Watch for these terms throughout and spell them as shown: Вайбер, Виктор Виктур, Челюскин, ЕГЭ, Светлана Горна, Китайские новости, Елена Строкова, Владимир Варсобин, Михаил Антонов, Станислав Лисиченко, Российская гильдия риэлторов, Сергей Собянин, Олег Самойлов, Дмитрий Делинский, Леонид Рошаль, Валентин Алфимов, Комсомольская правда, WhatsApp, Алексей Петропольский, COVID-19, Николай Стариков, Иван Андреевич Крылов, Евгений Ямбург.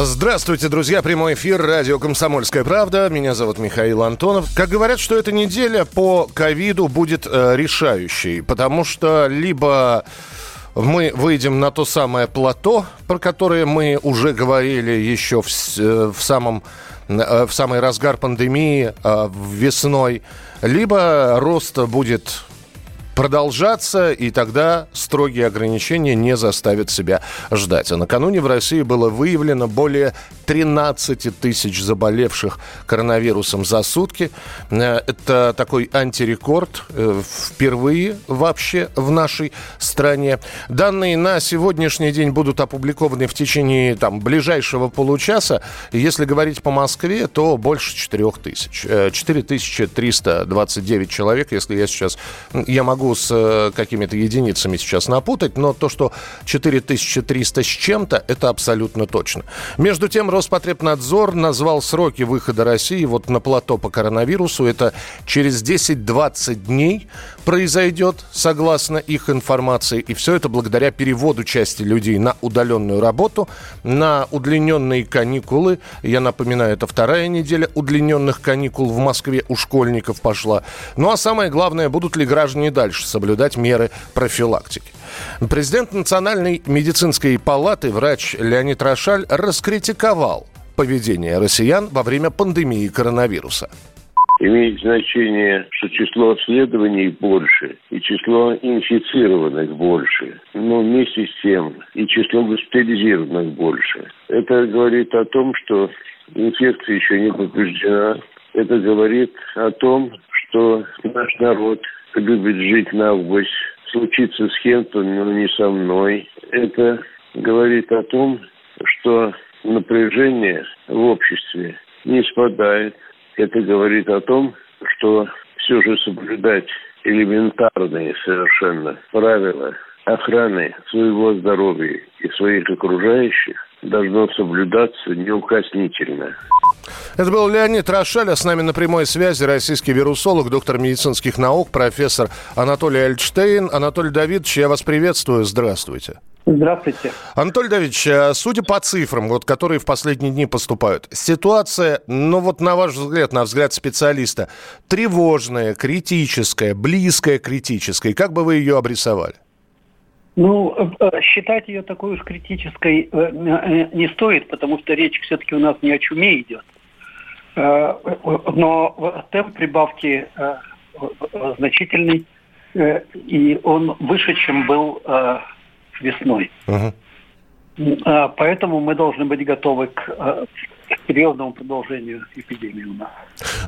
Здравствуйте, друзья. Прямой эфир. Радио «Комсомольская правда». Меня зовут Михаил Антонов. Как говорят, что эта неделя по ковиду будет решающей, потому что либо мы выйдем на то самое плато, про которое мы уже говорили еще в самый разгар пандемии весной, либо рост будет продолжаться, и тогда строгие ограничения не заставят себя ждать. А накануне в России было выявлено более 13 тысяч заболевших коронавирусом за сутки. Это такой антирекорд впервые вообще в нашей стране. Данные на сегодняшний день будут опубликованы в течение ближайшего получаса. Если говорить по Москве, то больше 4 тысяч. 4329 человек, если я могу с какими-то единицами сейчас напутать, но то, что 4300 с чем-то, это абсолютно точно. Между тем, Роспотребнадзор назвал сроки выхода России на плато по коронавирусу. Это через 10-20 дней произойдет, согласно их информации. И все это благодаря переводу части людей на удаленную работу, на удлиненные каникулы. Я напоминаю, это вторая неделя удлиненных каникул в Москве у школьников пошла. Ну а самое главное, будут ли граждане дальше соблюдать меры профилактики. Президент Национальной медицинской палаты, врач Леонид Рошаль, раскритиковал поведение россиян во время пандемии коронавируса. Имеет значение, что число обследований больше, и число инфицированных больше, но вместе с тем и число госпитализированных больше. Это говорит о том, что инфекция еще не подтверждена. Это говорит о том, что наш народ любит жить наввысь, случится с кем-то, но не со мной. Это говорит о том, что напряжение в обществе не спадает. Это говорит о том, что все же соблюдать элементарные совершенно правила охраны своего здоровья и своих окружающих должно соблюдаться неукоснительно. Это был Леонид Рошаль, а с нами на прямой связи российский вирусолог, доктор медицинских наук, профессор Анатолий Эльштейн. Анатолий Давидович, я вас приветствую, здравствуйте. Здравствуйте. Анатолий Давидович, судя по цифрам, которые в последние дни поступают, ситуация, на ваш взгляд, специалиста, тревожная, критическая, близкая к критической. Как бы вы ее обрисовали? Считать ее такой уж критической не стоит, потому что речь все-таки у нас не о чуме идет. Но темп прибавки значительный, и он выше, чем был весной. Uh-huh. Поэтому мы должны быть готовы к серьезному продолжению эпидемии у нас.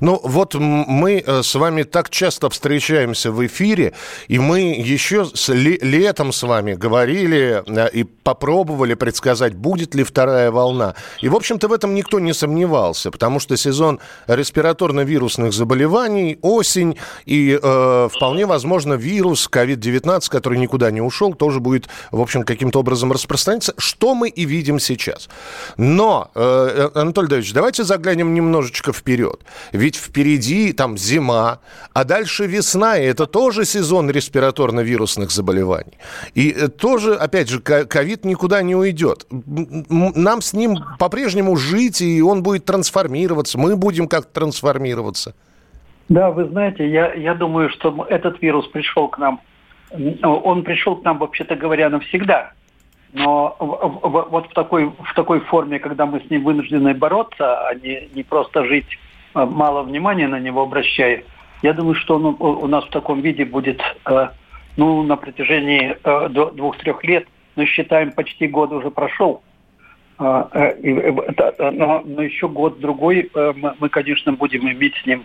Мы с вами так часто встречаемся в эфире, и мы еще летом с вами говорили и попробовали предсказать, будет ли вторая волна. И, в общем-то, в этом никто не сомневался, потому что сезон респираторно-вирусных заболеваний, осень, и вполне возможно вирус COVID-19, который никуда не ушел, тоже будет, в общем, каким-то образом распространяться, что мы и видим сейчас. Но, Анатолий Давидович, давайте заглянем немножечко вперед. Ведь впереди зима, а дальше весна, и это тоже сезон респираторно-вирусных заболеваний. И тоже, опять же, ковид никуда не уйдет. Нам с ним по-прежнему жить, и он будет трансформироваться. Мы будем как-то трансформироваться. Да, вы знаете, я думаю, что этот вирус пришел к нам. Он пришел к нам, вообще-то говоря, навсегда. Но в такой форме, когда мы с ним вынуждены бороться, а не просто жить, мало внимания на него обращая, я думаю, что он у нас в таком виде будет на протяжении 2-3 лет, но считаем, почти год уже прошел. Но еще год-другой мы, конечно, будем иметь с ним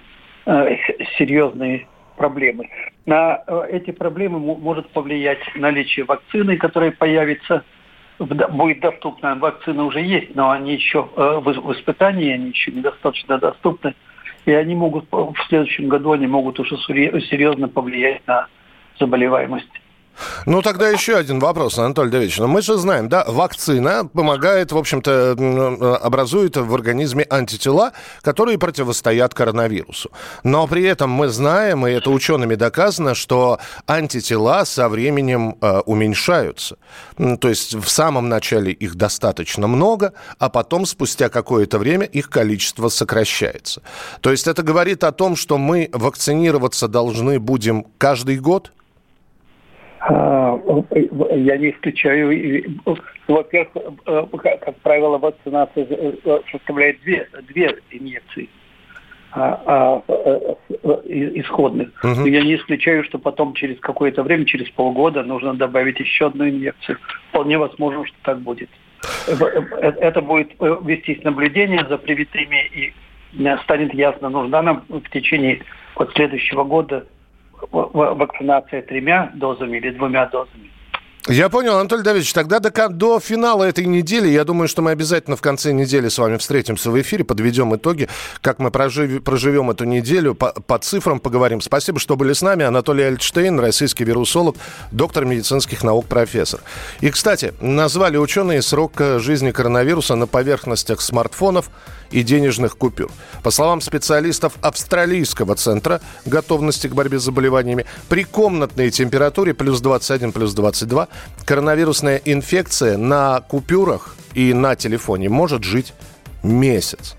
серьезные проблемы. На эти проблемы может повлиять наличие вакцины, которая появится, будет доступна. Вакцины уже есть, но они еще в испытании, они еще недостаточно доступны. И они могут в следующем году уже серьезно повлиять на заболеваемости. Ну, тогда еще один вопрос, Анатолий Давидович. Но мы же знаем, да, вакцина помогает, в общем-то, образует в организме антитела, которые противостоят коронавирусу. Но при этом мы знаем, и это учеными доказано, что антитела со временем уменьшаются. То есть в самом начале их достаточно много, а потом, спустя какое-то время, их количество сокращается. То есть это говорит о том, что мы вакцинироваться должны будем каждый год? Я не исключаю. Во-первых, как правило, вакцинация составляет две инъекции исходных. Угу. Я не исключаю, что потом через какое-то время, через полгода, нужно добавить еще одну инъекцию. Вполне возможно, что так будет. Это будет вестись наблюдение за привитыми, и станет ясно, нужна нам в течение следующего года вакцинация 3 дозами или 2 дозами. Я понял, Анатолий Давидович. Тогда до финала этой недели, я думаю, что мы обязательно в конце недели с вами встретимся в эфире, подведем итоги, как мы проживем эту неделю, по цифрам поговорим. Спасибо, что были с нами. Анатолий Эльштейн, российский вирусолог, доктор медицинских наук, профессор. И, кстати, назвали ученые срок жизни коронавируса на поверхностях смартфонов и денежных купюр. По словам специалистов Австралийского центра готовности к борьбе с заболеваниями, при комнатной температуре плюс 21, плюс 22 коронавирусная инфекция на купюрах и на телефоне может жить месяц.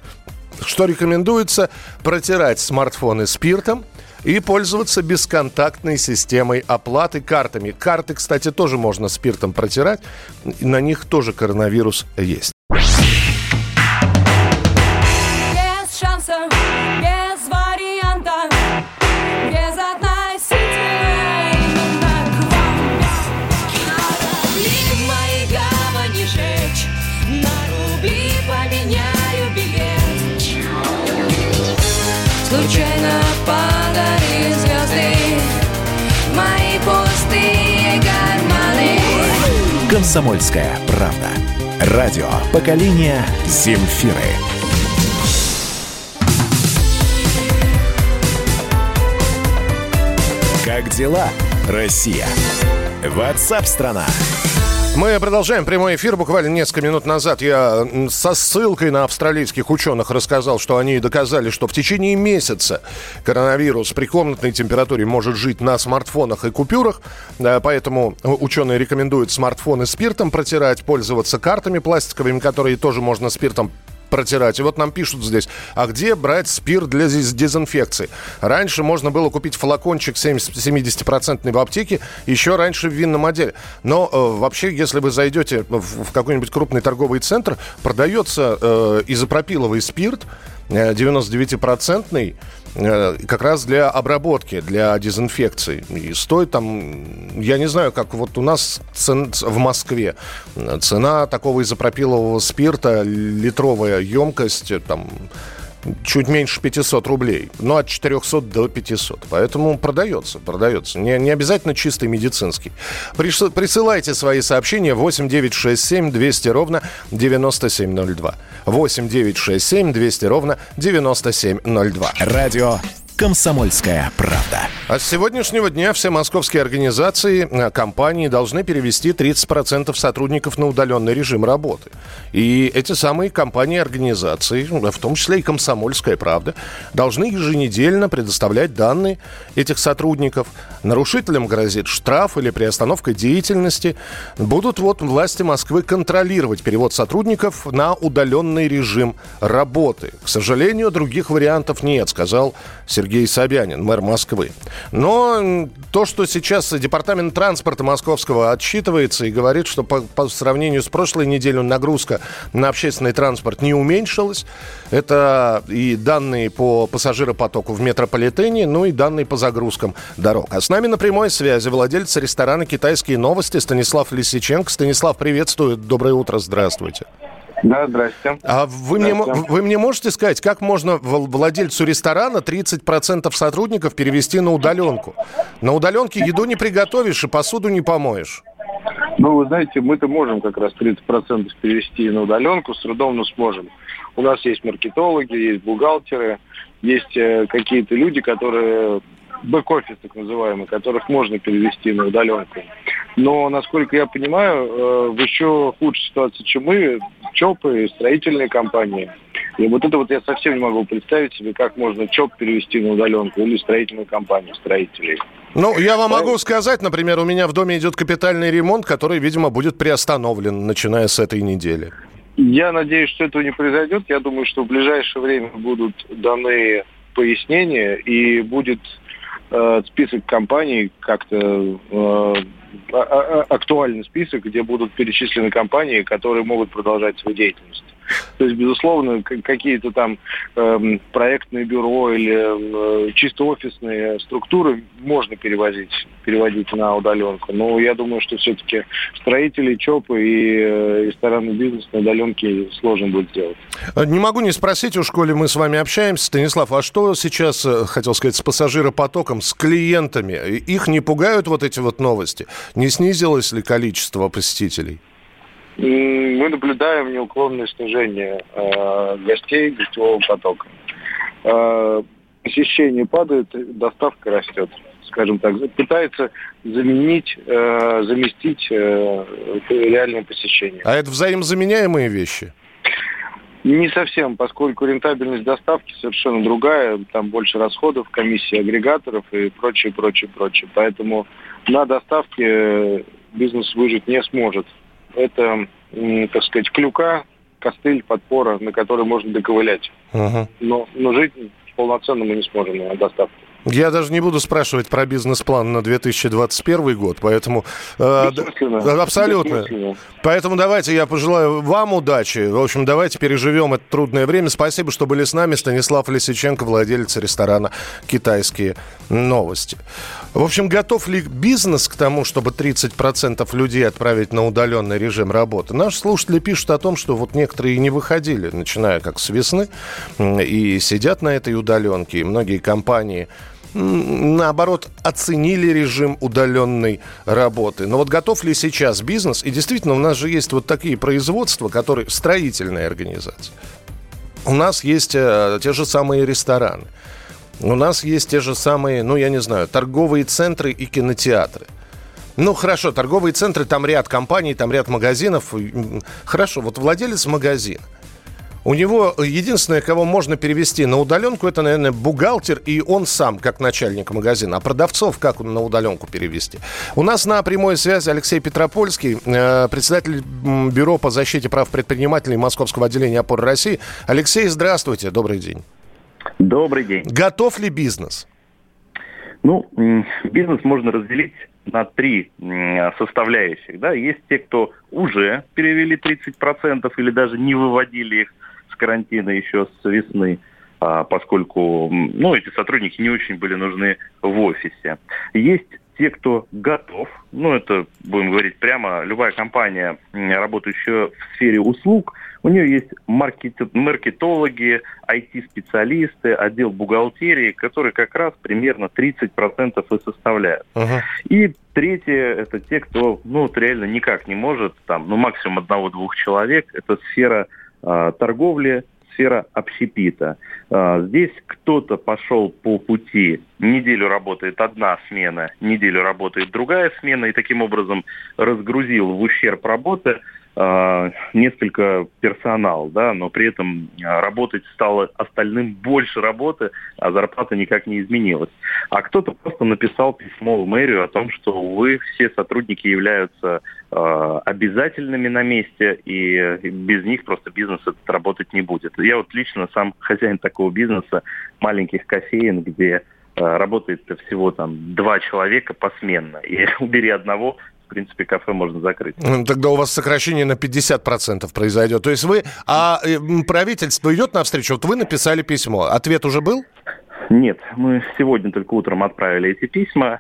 Что рекомендуется? Протирать смартфоны спиртом и пользоваться бесконтактной системой оплаты картами. Карты, кстати, тоже можно спиртом протирать. На них тоже коронавирус есть. Случайно подари звезды мои пустые карманы. Комсомольская правда. Радио поколение Земфиры. Как дела, Россия? Ватсап-страна. Мы продолжаем прямой эфир. Буквально несколько минут назад я со ссылкой на австралийских ученых рассказал, что они доказали, что в течение месяца коронавирус при комнатной температуре может жить на смартфонах и купюрах. Поэтому ученые рекомендуют смартфоны спиртом протирать, пользоваться картами пластиковыми, которые тоже можно спиртом протирать. И вот нам пишут здесь, а где брать спирт для дезинфекции? Раньше можно было купить флакончик 70% в аптеке, еще раньше в винном отделе. Но вообще, если вы зайдете в какой-нибудь крупный торговый центр, продается изопропиловый спирт, 99%, как раз для обработки, для дезинфекции. И стоит там, я не знаю, как вот у нас в Москве, цена такого изопропилового спирта, литровая емкость, там, чуть меньше 500 рублей. Ну, от 400 до 500. Поэтому продается. Не обязательно чистый медицинский. Присылайте свои сообщения 8967 200 ровно 9702. 8967 200 ровно 9702. Радио «Комсомольская правда». А с сегодняшнего дня все московские организации, компании должны перевести 30% сотрудников на удаленный режим работы. И эти самые компании, организации, в том числе и «Комсомольская правда», должны еженедельно предоставлять данные этих сотрудников. Нарушителям грозит штраф или приостановка деятельности. Будут власти Москвы контролировать перевод сотрудников на удаленный режим работы. К сожалению, других вариантов нет, сказал Сергей Собянин, мэр Москвы. Но то, что сейчас департамент транспорта московского отчитывается и говорит, что по сравнению с прошлой неделей нагрузка на общественный транспорт не уменьшилась, это и данные по пассажиропотоку в метрополитене, ну и данные по загрузкам дорог. А с нами на прямой связи владелец ресторана «Китайские новости» Станислав Лисиченко. Станислав, приветствую. Доброе утро. Здравствуйте. Да, здрасте. А вы мне можете сказать, как можно владельцу ресторана 30% сотрудников перевести на удаленку? На удаленке еду не приготовишь и посуду не помоешь. Ну, вы знаете, мы-то можем как раз 30% перевести на удаленку, с трудом, но сможем. У нас есть маркетологи, есть бухгалтеры, есть какие-то люди, которые бэк-офис, так называемый, которых можно перевести на удаленку. Но, насколько я понимаю, в еще худшей ситуации, чем мы, ЧОПы, строительные компании. И вот это вот я совсем не могу представить себе, как можно ЧОП перевести на удаленку или строительную компанию строителей. Ну, я вам могу сказать, например, у меня в доме идет капитальный ремонт, который, видимо, будет приостановлен, начиная с этой недели. Я надеюсь, что этого не произойдет. Я думаю, что в ближайшее время будут даны пояснения, и будет список компаний, как-то актуальный список, где будут перечислены компании, которые могут продолжать свою деятельность. То есть, безусловно, какие-то там проектные бюро или чисто офисные структуры можно переводить на удаленку. Но я думаю, что все-таки строители, ЧОПы и ресторанный бизнес на удаленке сложно будет делать. Не могу не спросить, уж коли мы с вами общаемся, Станислав, а что сейчас, хотел сказать, с пассажиропотоком, с клиентами? Их не пугают вот эти вот новости? Не снизилось ли количество посетителей? Мы наблюдаем неуклонное снижение гостей, гостевого потока. Посещение падает, доставка растет, скажем так. Пытается заместить реальное посещение. А это взаимозаменяемые вещи? Не совсем, поскольку рентабельность доставки совершенно другая. Там больше расходов, комиссии агрегаторов и прочее. Поэтому на доставке бизнес выжить не сможет. Это, так сказать, клюка, костыль, подпора, на которой можно доковылять. Ага. Но жить полноценно мы не сможем на доставке. Я даже не буду спрашивать про бизнес-план на 2021 год, поэтому... Абсолютно. Поэтому давайте я пожелаю вам удачи. В общем, давайте переживем это трудное время. Спасибо, что были с нами. Станислав Лисиченко, владелец ресторана «Китайские новости». В общем, готов ли бизнес к тому, чтобы 30% людей отправить на удаленный режим работы? Наши слушатели пишут о том, что вот некоторые не выходили, начиная как с весны, и сидят на этой удаленке, и многие компании... наоборот, оценили режим удаленной работы. Но вот готов ли сейчас бизнес? И действительно, у нас же есть вот такие производства, которые строительные организации. У нас есть те же самые рестораны. У нас есть те же самые, торговые центры и кинотеатры. Ну, хорошо, торговые центры, там ряд компаний, там ряд магазинов. Хорошо, вот владелец магазина. У него единственное, кого можно перевести на удаленку, это, наверное, бухгалтер, и он сам, как начальник магазина. А продавцов как на удаленку перевести? У нас на прямой связи Алексей Петропольский, председатель Бюро по защите прав предпринимателей Московского отделения Опоры России. Алексей, здравствуйте, добрый день. Добрый день. Готов ли бизнес? Ну, бизнес можно разделить на три составляющих. Да? Есть те, кто уже перевели 30% или даже не выводили их карантина еще с весны, поскольку эти сотрудники не очень были нужны в офисе. Есть те, кто готов, это, будем говорить прямо, любая компания, работающая в сфере услуг, у нее есть маркетологи, IT-специалисты, отдел бухгалтерии, которые как раз примерно 30% и составляют. Uh-huh. И третье, это те, кто реально никак не может, максимум 1-2 человек, это сфера торговли, сфера общепита. Здесь кто-то пошел по пути, неделю работает одна смена, неделю работает другая смена, и таким образом разгрузил в ущерб работы несколько персонал, да, но при этом работать стало остальным больше работы, а зарплата никак не изменилась. А кто-то просто написал письмо в мэрию о том, что, увы, все сотрудники являются обязательными на месте, и без них просто бизнес этот работать не будет. Я вот лично сам хозяин такого бизнеса, маленьких кофеен, где работает всего 2 человека посменно, и убери одного, в принципе, кафе можно закрыть. Тогда у вас сокращение на 50% произойдет. То есть правительство идет навстречу? Вот вы написали письмо. Ответ уже был? Нет. Мы сегодня только утром отправили эти письма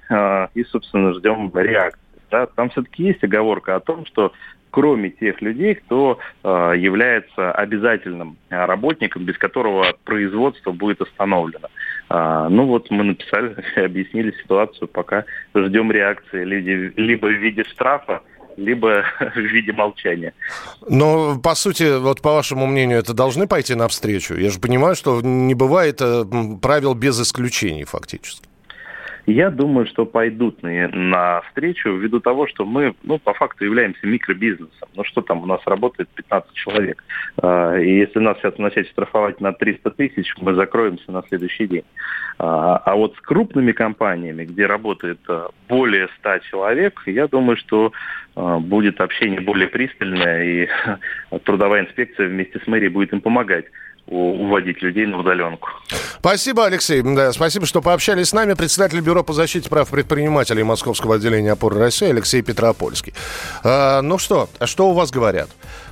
и, собственно, ждем реакции. Да? Там все-таки есть оговорка о том, что кроме тех людей, кто является обязательным работником, без которого производство будет остановлено. Мы написали, объяснили ситуацию, пока ждем реакции либо в виде штрафа, либо в виде молчания. Но, по сути, вот по вашему мнению, это должны пойти навстречу? Я же понимаю, что не бывает правил без исключений фактически. я думаю, что пойдут на встречу ввиду того, что мы, по факту являемся микробизнесом. Что там у нас работает 15 человек. И если нас сейчас начать штрафовать на 300 тысяч, мы закроемся на следующий день. А вот с крупными компаниями, где работает более 100 человек, я думаю, что будет общение более пристальное, и трудовая инспекция вместе с мэрией будет им помогать уводить людей на удаленку. Спасибо, Алексей. Да, спасибо, что пообщались с нами. Председатель Бюро по защите прав предпринимателей Московского отделения «Опоры России» Алексей Петропольский. Что у вас говорят?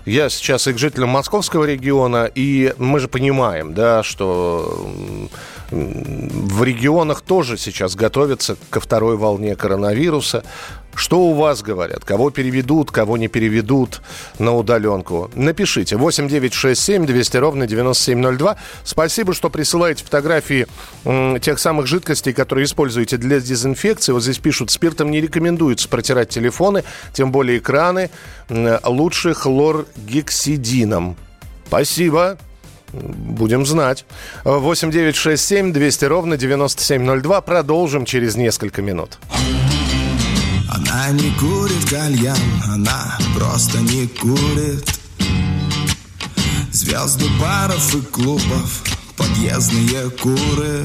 Я сейчас и к жителям московского региона, и мы же понимаем, да, что в регионах тоже сейчас готовятся ко второй волне коронавируса. Что у вас говорят? Кого переведут, кого не переведут на удаленку? Напишите. 8-967-200-97-02. Спасибо, что присылаете фотографии тех самых жидкостей, которые используете для дезинфекции. Вот здесь пишут, спиртом не рекомендуется протирать телефоны, тем более экраны. Лучше хлоргексидином. Спасибо. Будем знать. 8-967-200-97-02. Продолжим через несколько минут. Она не курит кальян, она просто не курит. Звезды баров и клубов, подъездные куры.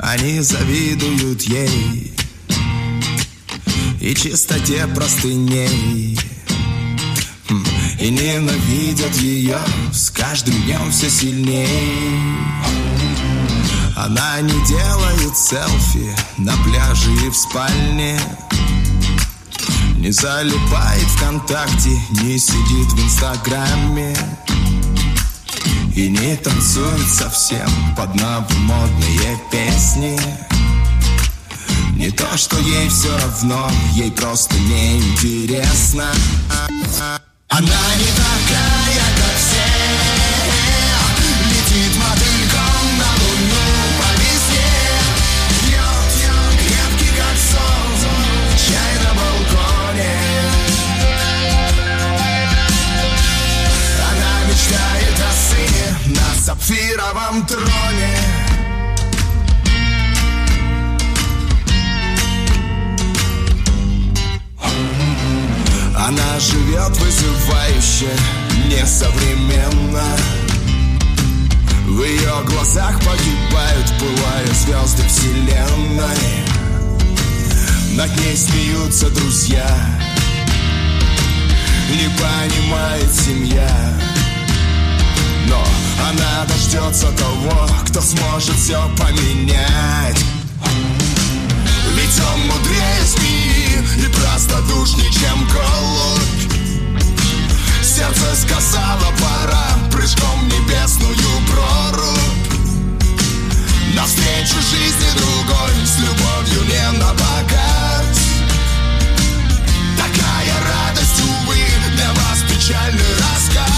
Они завидуют ей и чистоте простыней, и ненавидят ее с каждым днем все сильней. Она не делает селфи на пляже и в спальне, не залипает ВКонтакте, не сидит в Инстаграме и не танцует совсем под новомодные песни. Не то, что ей все равно, ей просто неинтересно. Она не такая, как все, летит мотыльком на луну по весне, пьет крепкий, как солнце, чай на балконе. Она мечтает о сыне на сапфировом троне. Она живет вызывающе, несовременно. В ее глазах погибают, пылая звезды вселенной. Над ней смеются друзья, не понимает семья. Но она дождется того, кто сможет все поменять. Ведь он мудрее змеи и простодушнее, чем голубь. Сердце сказало пора прыжком в небесную прорубь. Навстречу жизни другой, с любовью не напакать. Такая радость, увы, для вас печальный рассказ.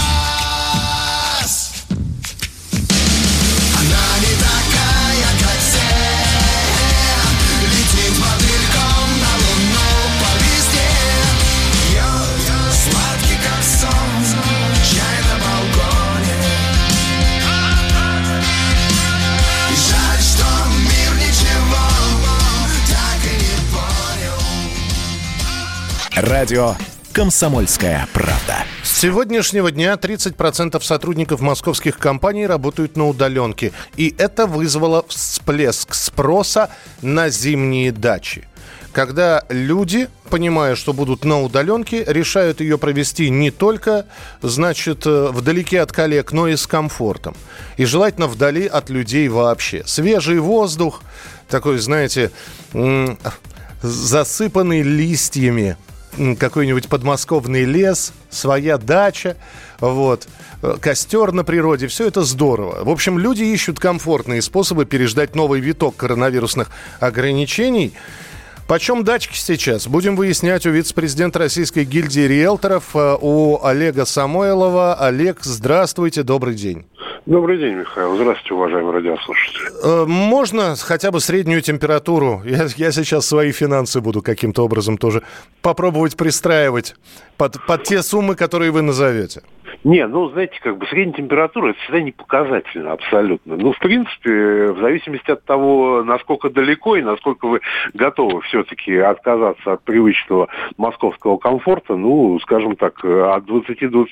Она не такая, как все. Радио «Комсомольская правда». С сегодняшнего дня 30% сотрудников московских компаний работают на удаленке. И это вызвало всплеск спроса на зимние дачи. Когда люди, понимая, что будут на удаленке, решают ее провести не только, вдалеке от коллег, но и с комфортом. И желательно вдали от людей вообще. Свежий воздух, такой, засыпанный листьями какой-нибудь подмосковный лес, своя дача, костер на природе. Все это здорово. В общем, люди ищут комфортные способы переждать новый виток коронавирусных ограничений. Почем дачки сейчас? Будем выяснять у вице-президента Российской гильдии риэлторов, у Олега Самойлова. Олег, здравствуйте, добрый день. Добрый день, Михаил. Здравствуйте, уважаемые радиослушатели. Можно хотя бы среднюю температуру? Я сейчас свои финансы буду каким-то образом тоже попробовать пристраивать под те суммы, которые вы назовете. Не, ну, знаете, как бы средняя температура – это всегда не показательно абсолютно. Ну, в принципе, в зависимости от того, насколько далеко и насколько вы готовы все-таки отказаться от привычного московского комфорта, ну, скажем так, от 20-25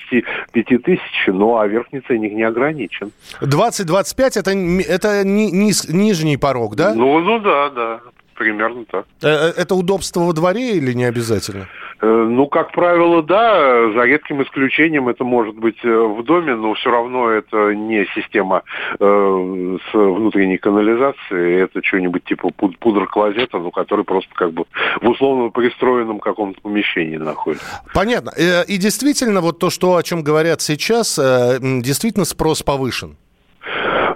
тысяч, ну, а верхний ценник не ограничен. 20-25 – это нижний порог, да? Ну, да. Примерно так. Это удобство во дворе или не обязательно? Ну, как правило, да. За редким исключением это может быть в доме, но все равно это не система с внутренней канализацией. Это что-нибудь типа пудр-клозета, ну, который просто как бы в условно пристроенном каком-то помещении находится. Понятно. И действительно, вот то, что, о чем говорят сейчас, действительно спрос повышен.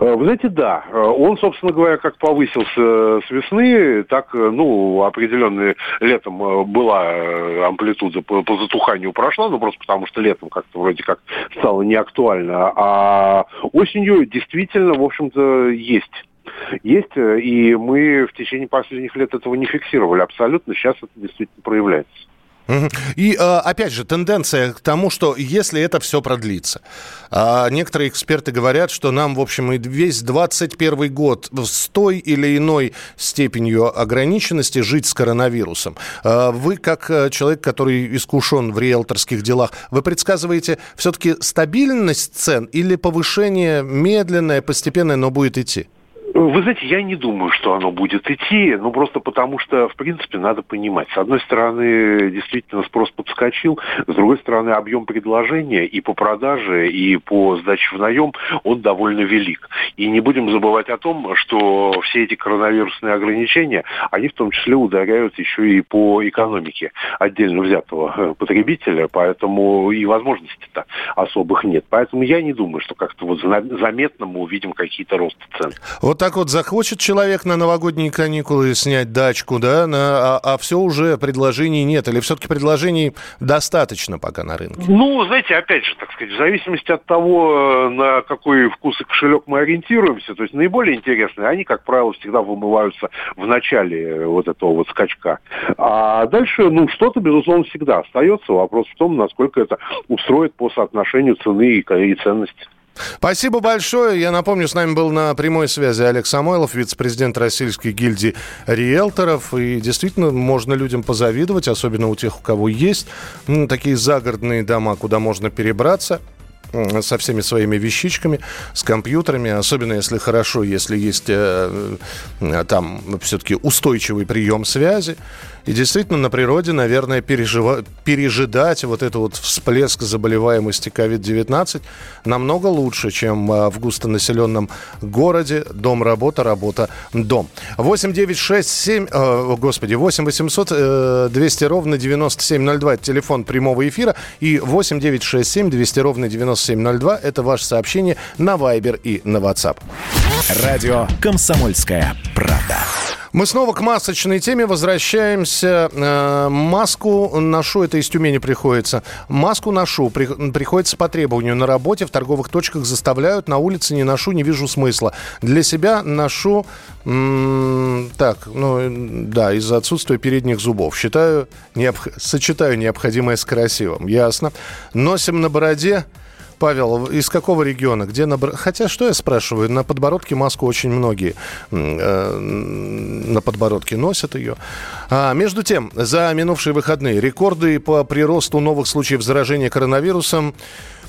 Вы знаете, да. Он, собственно говоря, как повысился с весны, так, ну, определенный летом была амплитуда по затуханию прошла, ну, просто потому что летом как-то вроде как стало неактуально. А осенью действительно, в общем-то, есть, и мы в течение последних лет этого не фиксировали абсолютно. Сейчас это действительно проявляется. И, опять же, тенденция к тому, что если это все продлится. Некоторые эксперты говорят, что нам, в общем, и весь 2021 год с той или иной степенью ограниченности жить с коронавирусом. Вы, как человек, который искушен в риэлторских делах, вы предсказываете все-таки стабильность цен или повышение медленное, постепенное, но будет идти? Вы знаете, я не думаю, что оно будет идти, ну просто потому что, в принципе, надо понимать. С одной стороны, действительно, спрос подскочил, с другой стороны, объем предложения и по продаже, и по сдаче в наем, он довольно велик. И не будем забывать о том, что все эти коронавирусные ограничения, они в том числе ударяют еще и по экономике отдельно взятого потребителя, поэтому и возможностей-то особых нет. Поэтому я не думаю, что как-то вот заметно мы увидим какие-то росты цен. Вот так вот захочет человек на новогодние каникулы снять дачку, да, а все уже предложений нет, или все-таки предложений достаточно пока на рынке? Ну, знаете, опять же, так сказать, в зависимости от того, на какой вкус и кошелек мы ориентируемся, то есть наиболее интересные, они, как правило, всегда вымываются в начале вот этого вот скачка. А дальше, ну, что-то, безусловно, всегда остается. Вопрос в том, насколько это устроит по соотношению цены и ценности. Спасибо большое. Я напомню, с нами был на прямой связи Олег Самойлов, вице-президент Российской гильдии риэлторов. И действительно, можно людям позавидовать, особенно у тех, у кого есть такие загородные дома, куда можно перебраться со всеми своими вещичками, с компьютерами, особенно если хорошо, если есть там все-таки устойчивый прием связи. И действительно, на природе, наверное, пережидать вот этот вот всплеск заболеваемости COVID-19 намного лучше, чем в густонаселенном городе. Дом, работа, работа, дом. 8 900 200 ровно 9702. Это телефон прямого эфира. И 8 967 200 ровно 9702. Это ваше сообщение на Вайбер и на WhatsApp. Радио «Комсомольская правда». Мы снова к масочной теме возвращаемся. Маску ношу, это из Тюмени приходится. Маску ношу, приходится по требованию. На работе, в торговых точках заставляют, на улице не ношу, не вижу смысла. Для себя ношу, из-за отсутствия передних зубов. Сочетаю необходимое с красивым, ясно. Носим на бороде. Павел, из какого региона? Хотя, что я спрашиваю? На подбородке маску очень многие на подбородке носят ее. Между тем, за минувшие выходные рекорды по приросту новых случаев заражения коронавирусом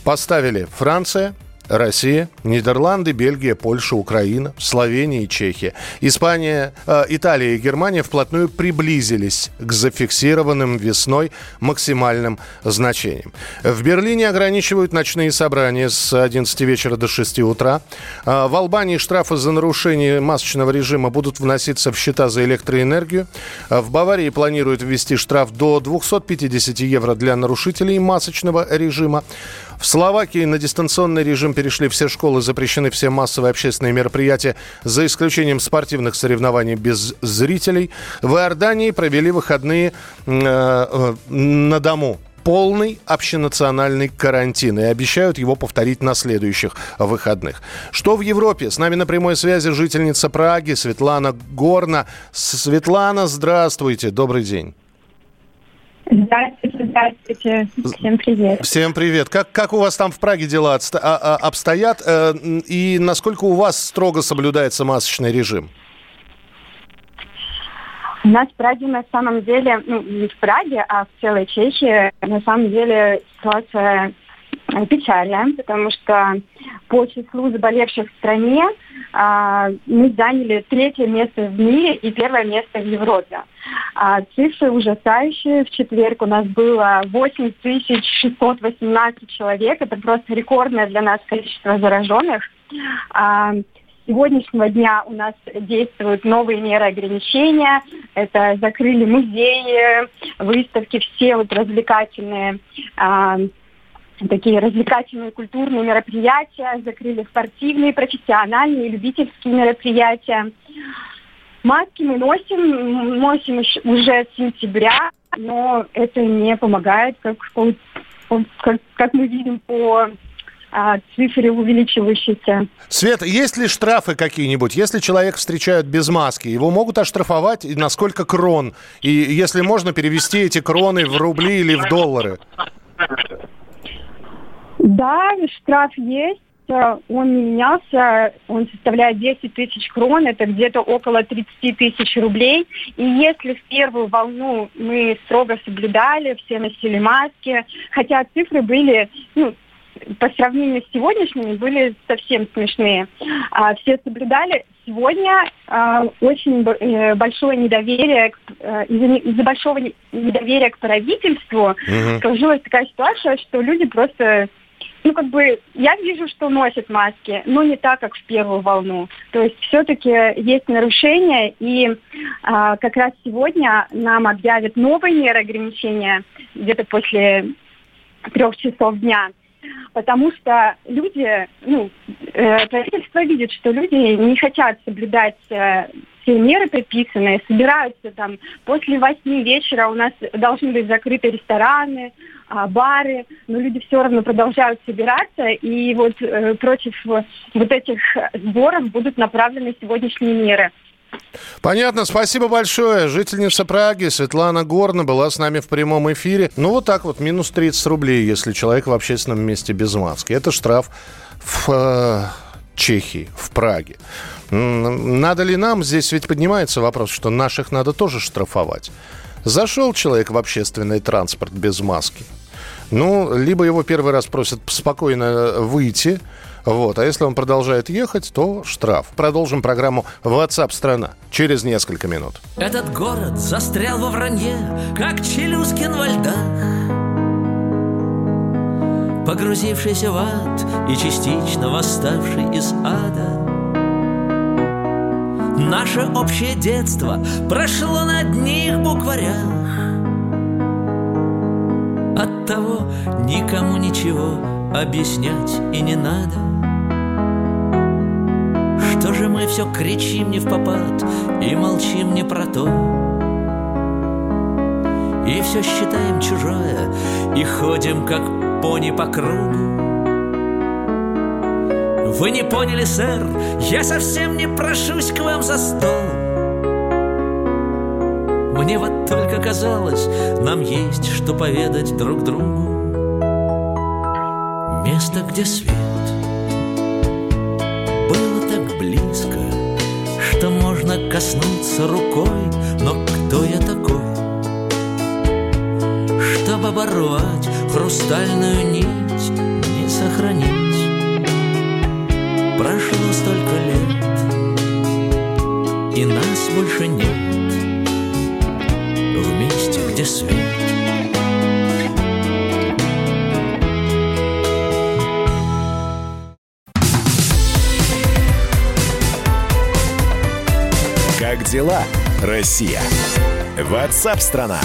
поставили Франция, Россия, Нидерланды, Бельгия, Польша, Украина, Словения и Чехия. Италия и Германия вплотную приблизились к зафиксированным весной максимальным значениям. В Берлине ограничивают ночные собрания с 11 вечера до 6 утра. В Албании штрафы за нарушение масочного режима будут вноситься в счета за электроэнергию. В Баварии планируют ввести штраф до 250 евро для нарушителей масочного режима. В Словакии на дистанционный режим перешли все школы, запрещены все массовые общественные мероприятия, за исключением спортивных соревнований без зрителей. В Иордании провели выходные на дому. Полный общенациональный карантин. И обещают его повторить на следующих выходных. Что в Европе? С нами на прямой связи жительница Праги Светлана Горна. Светлана, здравствуйте. Добрый день. Здравствуйте. Здравствуйте, всем привет. Всем привет. Как у вас там в Праге дела обстоят? И насколько у вас строго соблюдается масочный режим? У нас в Праге на самом деле, ну не в Праге, а в целой Чехии, на самом деле ситуация печальная, потому что по числу заболевших в стране мы заняли 3-е место в мире и 1-е место в Европе. Цифры ужасающие. В четверг у нас было 8618 человек. Это просто рекордное для нас количество зараженных. С сегодняшнего дня у нас действуют новые меры ограничения. Это закрыли музеи, выставки, все вот развлекательные, такие развлекательные культурные мероприятия, закрыли спортивные, профессиональные, любительские мероприятия. Маски мы носим уже с сентября, но это не помогает, как мы видим по цифры увеличивающиеся. Света, есть ли штрафы какие-нибудь? Если человека встречают без маски, его могут оштрафовать на сколько крон? И если можно, перевести эти кроны в рубли или в доллары? Да, штраф есть. Он не менялся, он составляет 10 тысяч крон, это где-то около 30 тысяч рублей. И если в первую волну мы строго соблюдали, все носили маски, хотя цифры были, по сравнению с сегодняшними, были совсем смешные. Все соблюдали. Сегодня очень большое недоверие, из-за большого недоверия к правительству сложилась такая ситуация, что люди просто... я вижу, что носят маски, но не так, как в первую волну. То есть все-таки есть нарушения, и как раз сегодня нам объявят новые меры ограничения где-то после 3 часов дня. Потому что люди, правительство видит, что люди не хотят соблюдать все меры предписанные, собираются там после 8 вечера, у нас должны быть закрыты рестораны, бары, но люди все равно продолжают собираться, и вот против вот этих сборов будут направлены сегодняшние меры. Понятно, спасибо большое. Жительница Праги Светлана Горна была с нами в прямом эфире. Минус 30 рублей, если человек в общественном месте без маски. Это штраф в Чехии, в Праге. Надо ли нам? Здесь ведь поднимается вопрос, что наших надо тоже штрафовать. Зашел человек в общественный транспорт без маски. Либо его первый раз просят спокойно выйти, а если он продолжает ехать, то штраф. Продолжим программу WhatsApp страна через несколько минут. Этот город застрял во вранье, как Челюскин во льдах, погрузившийся в ад и частично восставший из ада. Наше общее детство прошло на одних букварях. Оттого никому ничего объяснять и не надо. Что же мы все кричим невпопад и молчим не про то, и все считаем чужое, и ходим как пони по кругу? Вы не поняли, сэр, я совсем не прошусь к вам за стол. Мне вот только казалось, нам есть что поведать друг другу. Место, где свет было так близко, что можно коснуться рукой. Но кто я такой, чтобы оборвать хрустальную нить, не сохранить? Прошло столько лет, и нас больше нет. В месте, где свет. Как дела, Россия? WhatsApp-страна.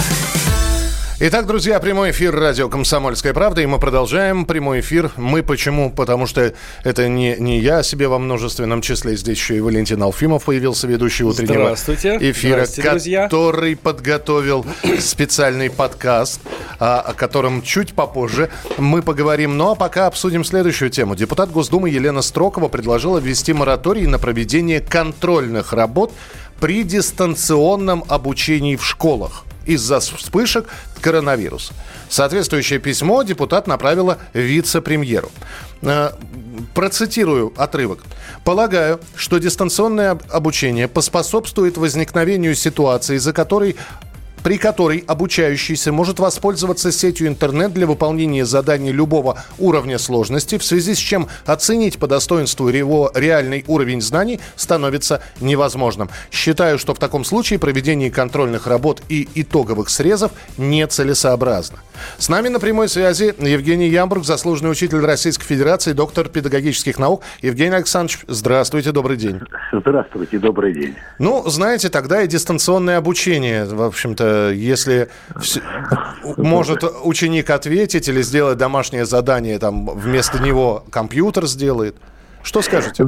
Итак, друзья, прямой эфир радио «Комсомольская правда», и мы продолжаем прямой эфир. Мы почему? Потому что это не я о себе во множественном числе, здесь еще и Валентин Алфимов появился, ведущий утреннего эфира, который подготовил специальный подкаст, о котором чуть попозже мы поговорим. Ну а пока обсудим следующую тему. Депутат Госдумы Елена Строкова предложила ввести мораторий на проведение контрольных работ при дистанционном обучении в школах. из-за вспышек коронавируса. Соответствующее письмо депутат направила вице-премьеру. Процитирую отрывок. «Полагаю, что дистанционное обучение поспособствует возникновению ситуации, при которой обучающийся может воспользоваться сетью интернет для выполнения заданий любого уровня сложности, в связи с чем оценить по достоинству его реальный уровень знаний становится невозможным. Считаю, что в таком случае проведение контрольных работ и итоговых срезов нецелесообразно». С нами на прямой связи Евгений Ямбург, заслуженный учитель Российской Федерации, доктор педагогических наук. Евгений Александрович, здравствуйте, добрый день. Здравствуйте, добрый день. Ну, знаете, тогда и дистанционное обучение, в общем-то, если может ученик ответить или сделать домашнее задание, там вместо него компьютер сделает. Что скажете?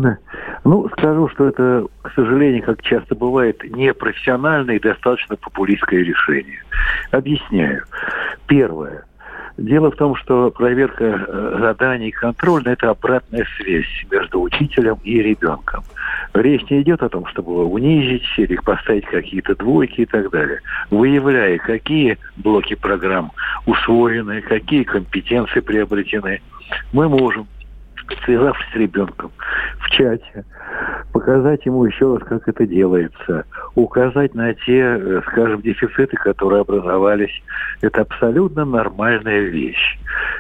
Ну, скажу, что это, к сожалению, как часто бывает, непрофессиональное и достаточно популистское решение. Объясняю. Первое. Дело в том, что проверка заданий контрольная – это обратная связь между учителем и ребенком. Речь не идет о том, чтобы его унизить или поставить какие-то двойки и так далее. Выявляя, какие блоки программ усвоены, какие компетенции приобретены, мы можем, связавшись с ребенком в чате, показать ему еще раз, как это делается, указать на те, скажем, дефициты, которые образовались. Это абсолютно нормальная вещь.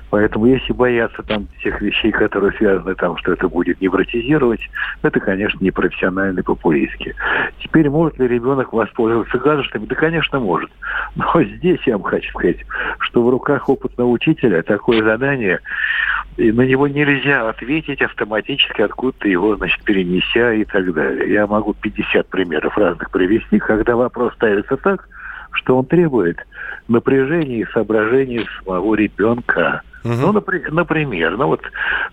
Поэтому если бояться там тех вещей, которые связаны там, что это будет невротизировать, это, конечно, непрофессионально и популистски. Теперь может ли ребенок воспользоваться гаджетами? Да, конечно, может. Но здесь я вам хочу сказать, что в руках опытного учителя такое задание, и на него нельзя ответить автоматически, откуда-то его, значит, перенеся и так далее. Я могу 50 примеров разных привести, когда вопрос ставится так, что он требует напряжения и соображения самого ребенка. Угу. Ну, например, ну вот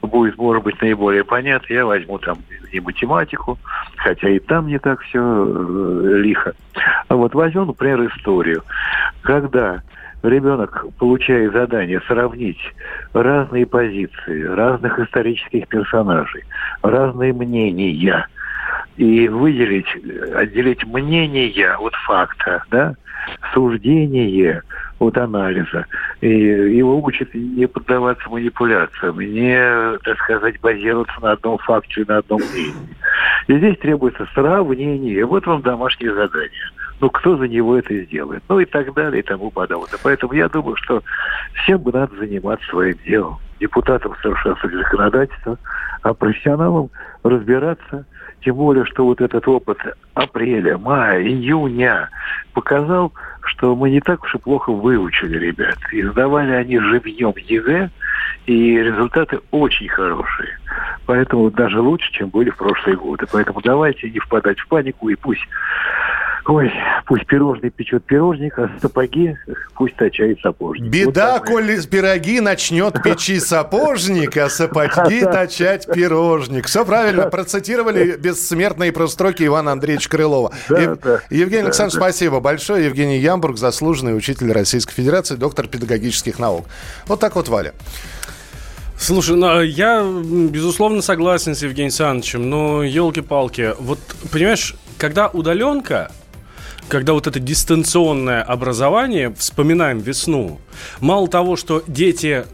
будет, может быть, наиболее понятно, я возьму там и математику, хотя и там не так все лихо. А вот возьму, например, историю, когда ребенок, получая задание сравнить разные позиции, разных исторических персонажей, разные мнения, и выделить, отделить мнение от факта, да, суждение от анализа. И его учат не поддаваться манипуляциям, не, так сказать, базироваться на одном факте, на одном мнении. И здесь требуется сравнение. Вот вам домашнее задание. Ну, кто за него это сделает? Ну, и так далее, и тому подобное. Поэтому я думаю, что всем бы надо заниматься своим делом. Депутатам совершенствовать законодательство, а профессионалам разбираться. Тем более, что вот этот опыт апреля, мая, июня показал, что мы не так уж и плохо выучили ребят. И сдавали они живьем ЕГЭ, и результаты очень хорошие. Поэтому даже лучше, чем были в прошлые годы. Поэтому давайте не впадать в панику, и пусть пирожный печет пирожник, а сапоги пусть точает сапожник. Беда, вот коли пироги начнет печи сапожник, а сапоги точать пирожник. Все правильно, процитировали бессмертные простроки Ивана Андреевича Крылова. Евгений Александрович, спасибо большое. Евгений Ямбург, заслуженный учитель Российской Федерации, доктор педагогических наук. Вот так вот, Валя. Слушай, ну, я, безусловно, согласен с Евгением Александровичем, но, елки-палки, вот, понимаешь, когда удаленка, когда вот это дистанционное образование, вспоминаем весну, мало того, что дети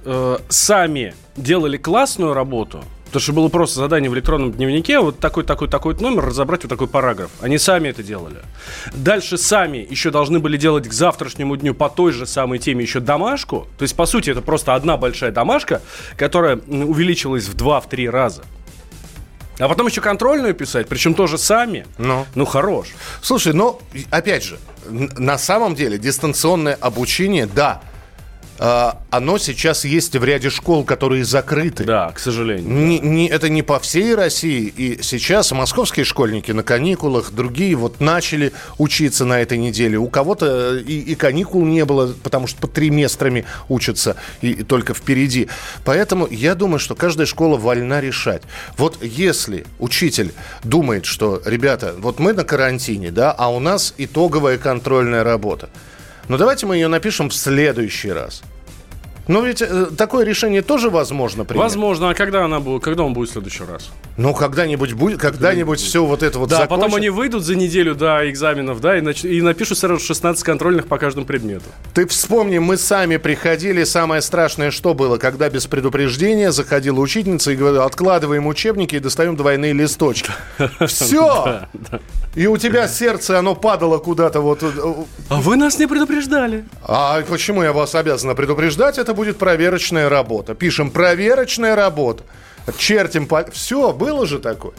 сами делали классную работу, потому что было просто задание в электронном дневнике, вот такой-такой-такой номер, разобрать вот такой параграф. Они сами это делали. Дальше сами еще должны были делать к завтрашнему дню по той же самой теме еще домашку. То есть, по сути, это просто одна большая домашка, которая увеличилась в 2-3 раза. А потом еще контрольную писать, причем тоже сами. Ну, хорош. Слушай, ну, опять же, на самом деле дистанционное обучение, да, оно сейчас есть в ряде школ, которые закрыты. Да, к сожалению. Это не по всей России. И сейчас московские школьники на каникулах, другие вот начали учиться на этой неделе. У кого-то и каникул не было, потому что по триместрами учатся и только впереди. Поэтому я думаю, что каждая школа вольна решать. Вот если учитель думает, что, ребята, вот мы на карантине, да, а у нас итоговая контрольная работа. Ну, давайте мы ее напишем в следующий раз. Но ведь такое решение тоже возможно принять. Возможно, а когда он будет в следующий раз? Ну, когда-нибудь все вот это вот закончится. Да, потом они выйдут за неделю до экзаменов, да, и напишут сразу 16 контрольных по каждому предмету. Ты вспомни, мы сами приходили, самое страшное, что было, когда без предупреждения заходила учительница и говорила: откладываем учебники и достаем двойные листочки. Все! И у тебя сердце, оно падало куда-то вот... А вы нас не предупреждали. А почему я вас обязана предупреждать? Это будет проверочная работа. Пишем «проверочная работа». Чертим по... Все, было же такое.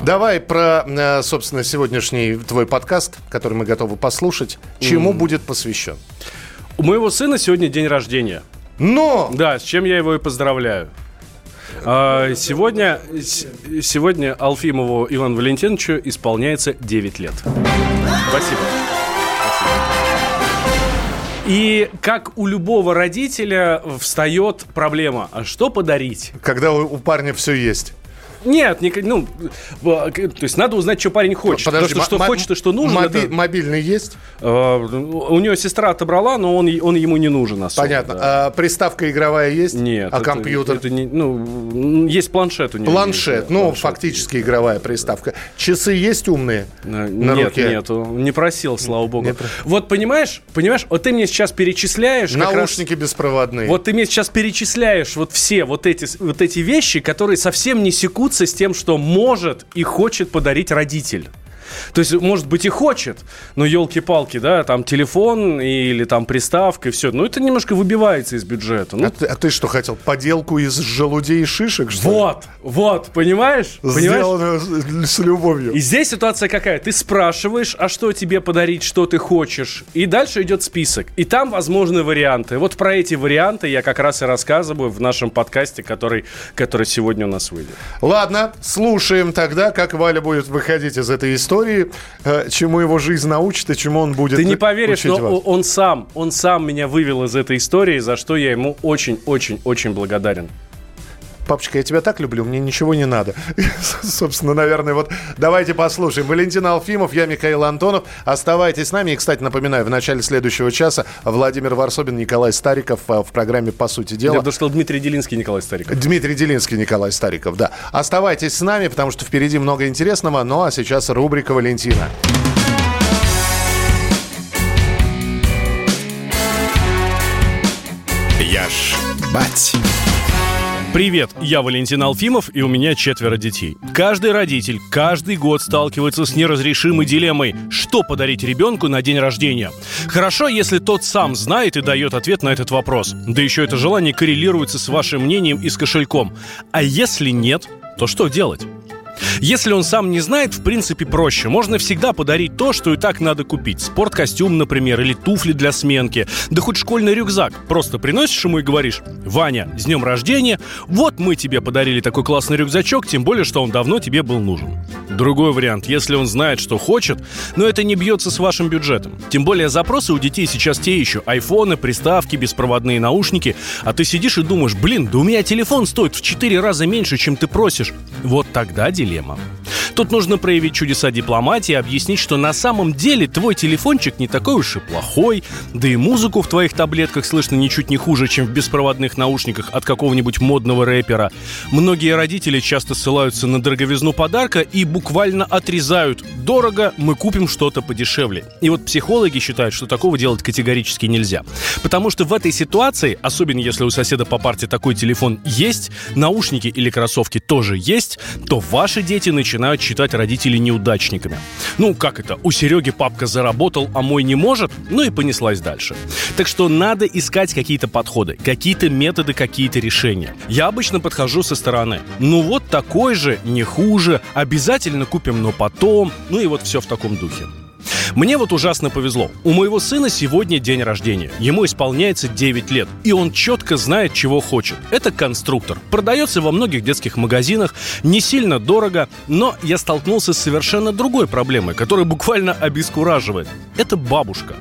Да. Давай про, собственно, сегодняшний твой подкаст, который мы готовы послушать. Чему будет посвящен? У моего сына сегодня день рождения. Но! Да, с чем я его и поздравляю. Сегодня Алфимову Ивану Валентиновичу исполняется 9 лет. Спасибо. И как у любого родителя встает проблема: а что подарить? Когда у парня все есть. Нет, то есть надо узнать, что парень хочет. Подожди, что хочет и что нужно. Мобильный есть? У него сестра отобрала, но он ему не нужен особо. Понятно. Да. А приставка игровая есть? Нет. А компьютер? Есть планшет у него. Планшет, фактически игровая приставка. Часы есть умные на руке? Нету. Не просил, слава богу. Вот понимаешь, вот ты мне сейчас перечисляешь... Наушники беспроводные. Вот ты мне сейчас перечисляешь вот все вот эти вещи, которые совсем не секут с тем, что может и хочет подарить родитель. То есть, может быть, и хочет, но, елки-палки, да, там телефон или там приставка и все. Ну, это немножко выбивается из бюджета. Ну. А ты что хотел, поделку из желудей и шишек, что ли? Вот, понимаешь? Сделано с любовью. И здесь ситуация какая? Ты спрашиваешь, а что тебе подарить, что ты хочешь, и дальше идет список. И там возможны варианты. Вот про эти варианты я как раз и рассказываю в нашем подкасте, который сегодня у нас выйдет. Ладно, слушаем тогда, как Валя будет выходить из этой истории. Чему его жизнь научит и чему он будет. Ты не поверишь, но он сам меня вывел из этой истории, за что я ему очень-очень-очень благодарен. Папочка, я тебя так люблю, мне ничего не надо. Собственно, наверное, вот давайте послушаем. Валентин Алфимов, я Михаил Антонов. Оставайтесь с нами. И, кстати, напоминаю, в начале следующего часа Владимир Варсобин, Николай Стариков в программе «По сути дела». Я бы сказал, Дмитрий Делинский, Николай Стариков. Дмитрий Делинский, Николай Стариков, да. Оставайтесь с нами, потому что впереди много интересного. Ну, а сейчас рубрика «Валентина». Я ж бать. Привет, я Валентин Алфимов, и у меня 4 детей. Каждый родитель каждый год сталкивается с неразрешимой дилеммой: что подарить ребенку на день рождения? Хорошо, если тот сам знает и дает ответ на этот вопрос. Да еще это желание коррелируется с вашим мнением и с кошельком. А если нет, то что делать? Если он сам не знает, в принципе, проще. Можно всегда подарить то, что и так надо купить. Спорткостюм, например, или туфли для сменки. Да хоть школьный рюкзак. Просто приносишь ему и говоришь: Ваня, с днем рождения! Вот мы тебе подарили такой классный рюкзачок, тем более, что он давно тебе был нужен. Другой вариант, если он знает, что хочет, но это не бьется с вашим бюджетом. Тем более запросы у детей сейчас те еще: айфоны, приставки, беспроводные наушники. А ты сидишь и думаешь: блин, да у меня телефон стоит в 4 раза меньше, чем ты просишь. Вот тогда дилемма. Тут нужно проявить чудеса дипломатии, объяснить, что на самом деле твой телефончик не такой уж и плохой, да и музыку в твоих таблетках слышно ничуть не хуже, чем в беспроводных наушниках от какого-нибудь модного рэпера. Многие родители часто ссылаются на дороговизну подарка и буквально отрезают: дорого, мы купим что-то подешевле. И вот психологи считают, что такого делать категорически нельзя. Потому что в этой ситуации, особенно если у соседа по парте такой телефон есть, наушники или кроссовки тоже есть, то ваши дети начинают считать родителей неудачниками. Ну, как это? У Сереги папка заработал, а мой не может? Ну и понеслась дальше. Так что надо искать какие-то подходы, какие-то методы, какие-то решения. Я обычно подхожу со стороны: ну вот такой же, не хуже, обязательно купим, но потом, ну и вот все в таком духе. Мне вот ужасно повезло. У моего сына сегодня день рождения. Ему исполняется 9 лет. И он четко знает, чего хочет. Это конструктор. Продается во многих детских магазинах. Не сильно дорого. Но я столкнулся с совершенно другой проблемой, которая буквально обескураживает. Это бабушка.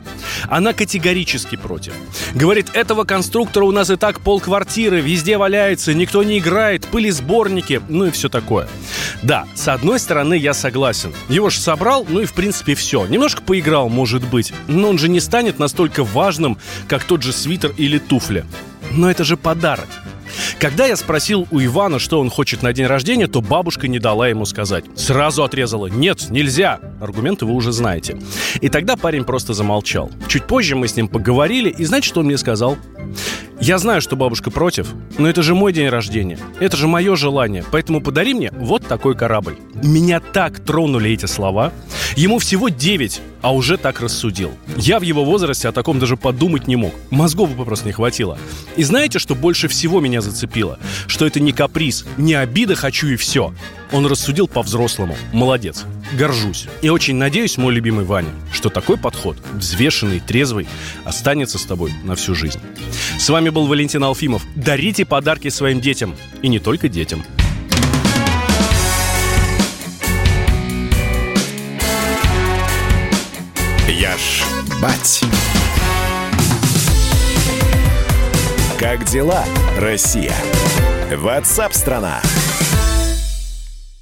Она категорически против. Говорит: этого конструктора у нас и так полквартиры. Везде валяется, никто не играет, пылесборники. Ну и все такое. Да, с одной стороны я согласен. Его же собрал, ну и в принципе все. Немножко поиграл, может быть, но он же не станет настолько важным, как тот же свитер или туфли. но это же подарок. Когда я спросил у Ивана, что он хочет на день рождения, то бабушка не дала ему сказать. Сразу отрезала: «Нет, нельзя!» Аргументы вы уже знаете. И тогда парень просто замолчал. Чуть позже мы с ним поговорили, и знаете, что он мне сказал? «Я знаю, что бабушка против, но это же мой день рождения. Это же мое желание, поэтому подари мне вот такой корабль». Меня так тронули эти слова. Ему всего 9, а уже так рассудил. Я в его возрасте о таком даже подумать не мог. Мозгов бы просто не хватило. И знаете, что больше всего меня зацепило? Что это не каприз, не обида «хочу и все». Он рассудил по-взрослому. Молодец. Горжусь. И очень надеюсь, мой любимый Ваня, что такой подход, взвешенный, трезвый, останется с тобой на всю жизнь. С вами был Валентин Алфимов. Дарите подарки своим детям. И не только детям. Я ж бать. Как дела, Россия? Ватсап-страна.